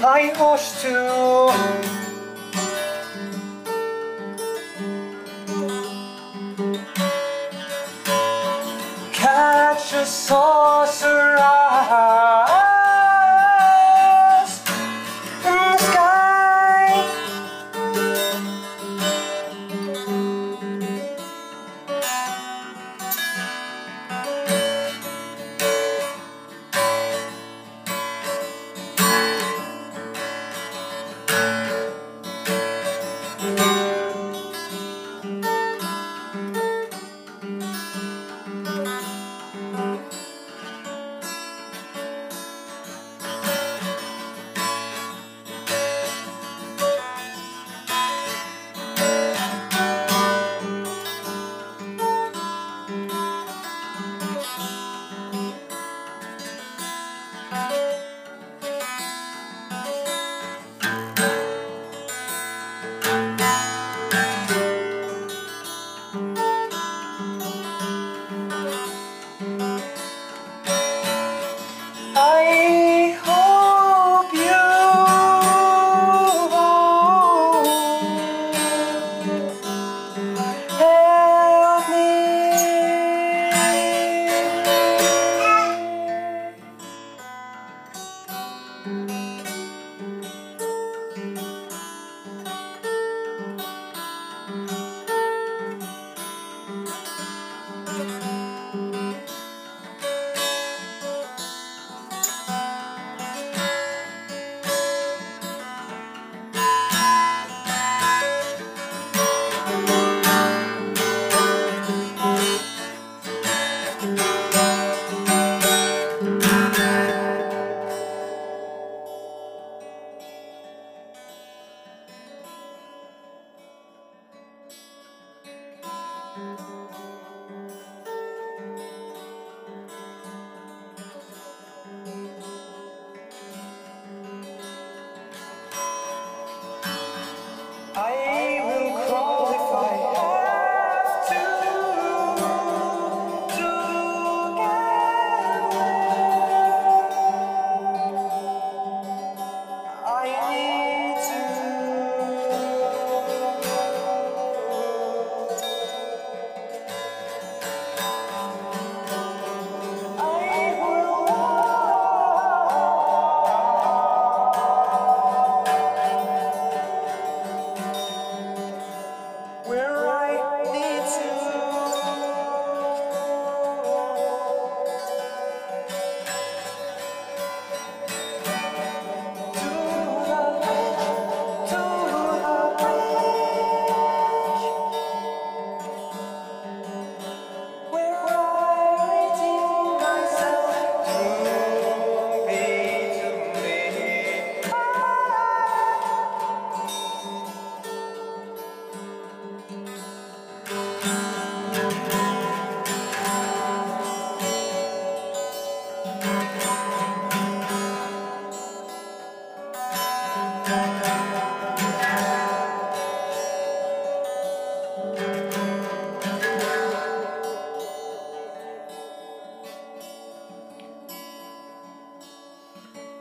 乾杯をしてCatch a saucer rise in the sky. I will crawl if I have to get away. I need to.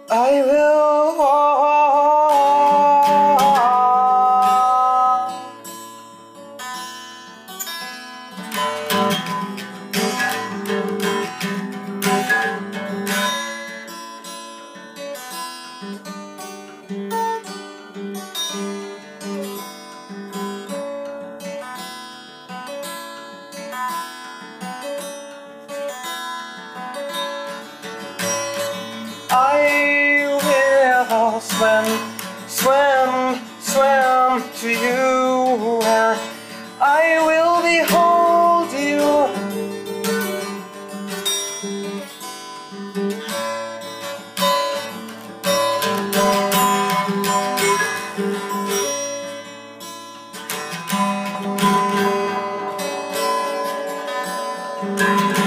I will walk where I need to. I will swim to you, and I will behold you.